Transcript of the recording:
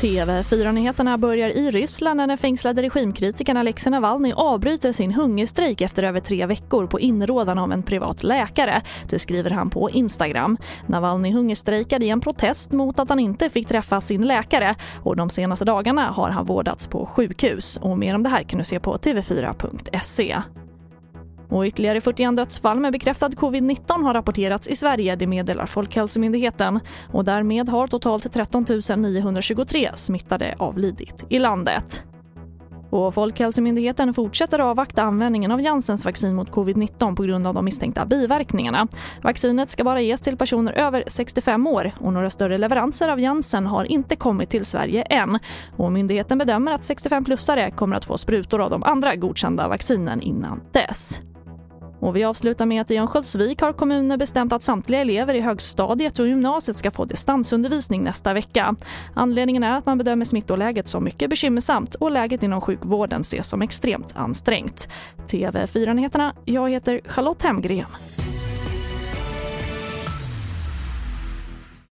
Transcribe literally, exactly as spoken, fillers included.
T V fyra-nyheterna börjar i Ryssland när den fängslade regimkritikern Alexej Navalny avbryter sin hungerstrejk efter över tre veckor på inrådan av en privat läkare. Det skriver han på Instagram. Navalny hungerstrejkade i en protest mot att han inte fick träffa sin läkare, och de senaste dagarna har han vårdats på sjukhus. Och mer om det här kan du se på t v fyra punkt se. Och ytterligare fyrtioett dödsfall med bekräftad covid nitton har rapporterats i Sverige, det meddelar Folkhälsomyndigheten. Och därmed har totalt tretton tusen niohundratjugotre smittade avlidit i landet. Och Folkhälsomyndigheten fortsätter avvakta användningen av Janssens vaccin mot covid nitton på grund av de misstänkta biverkningarna. Vaccinet ska bara ges till personer över sextiofem år, och några större leveranser av Janssen har inte kommit till Sverige än. Och myndigheten bedömer att sextiofem-plussare kommer att få sprutor av de andra godkända vaccinen innan dess. Och vi avslutar med att i Jönköping har kommunen bestämt att samtliga elever i högstadiet och gymnasiet ska få distansundervisning nästa vecka. Anledningen är att man bedömer smittoläget som mycket bekymmersamt, och läget inom sjukvården ses som extremt ansträngt. T V fyra-nyheterna, jag heter Charlotte Hemgren.